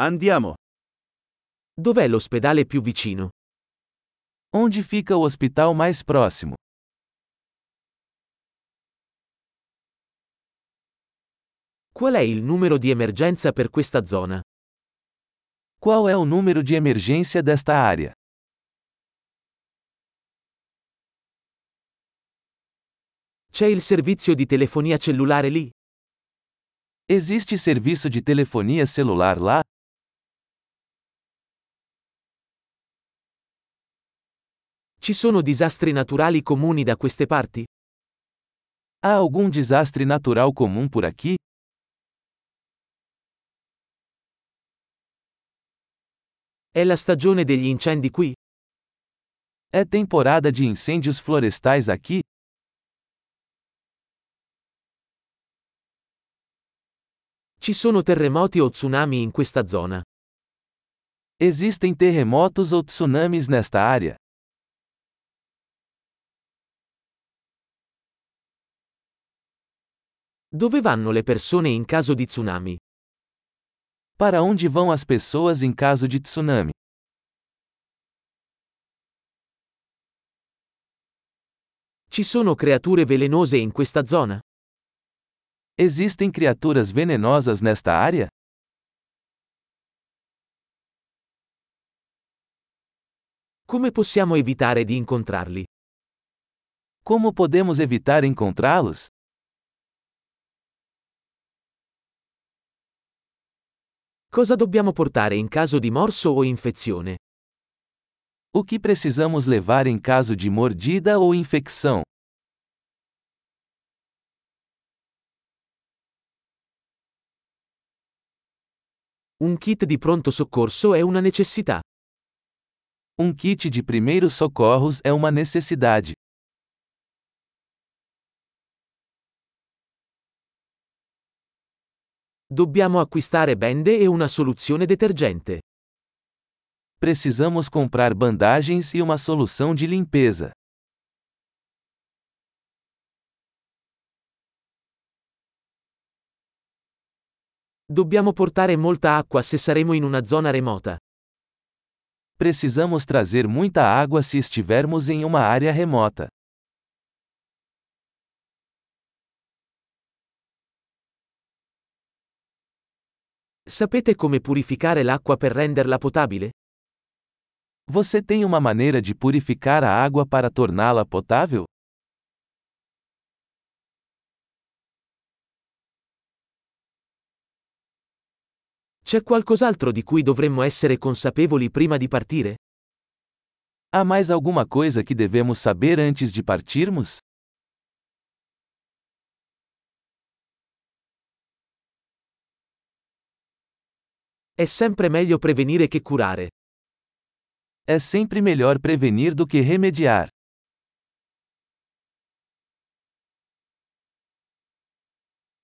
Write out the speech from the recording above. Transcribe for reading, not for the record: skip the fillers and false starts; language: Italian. Andiamo. Dov'è l'ospedale più vicino? Onde fica o hospital mais próximo? Qual è il numero di emergenza per questa zona? Qual è il numero di emergenza desta área? C'è il servizio di telefonia cellulare lì? Esiste servizio di telefonia cellulare là? Ci sono disastri naturali comuni da queste parti? Há algum desastre natural comum por aqui? È la stagione degli incendi qui? È temporada di incêndios florestais aqui? Ci sono terremoti o tsunami in questa zona? Existem terremotos ou tsunamis nesta área? Dove vanno le persone in caso di tsunami? Para onde vão as pessoas em caso de tsunami? Ci sono creature velenose in questa zona? Existem criaturas venenosas nesta área? Come possiamo evitare di incontrarli? Como podemos evitar encontrá-los? Cosa dobbiamo portare in caso di morso o infezione? O que precisamos levar em caso de mordida ou infecção? Un kit di pronto soccorso è una necessità. Un kit di primeiros socorros è una necessidade. Dobbiamo acquistare bende e una soluzione detergente. Precisamos comprar bandagens e uma solução de limpeza. Dobbiamo portare molta acqua se saremo in una zona remota. Precisamos trazer muita água se estivermos em uma área remota. Sapete come purificare l'acqua per renderla potabile? Você tem uma maneira de purificar a água para torná-la potável? C'è qualcos'altro di cui dovremmo essere consapevoli prima di partire? Há mais alguma coisa que devemos saber antes de partirmos? È sempre meglio prevenire che curare. È sempre melhor prevenir do que remediar.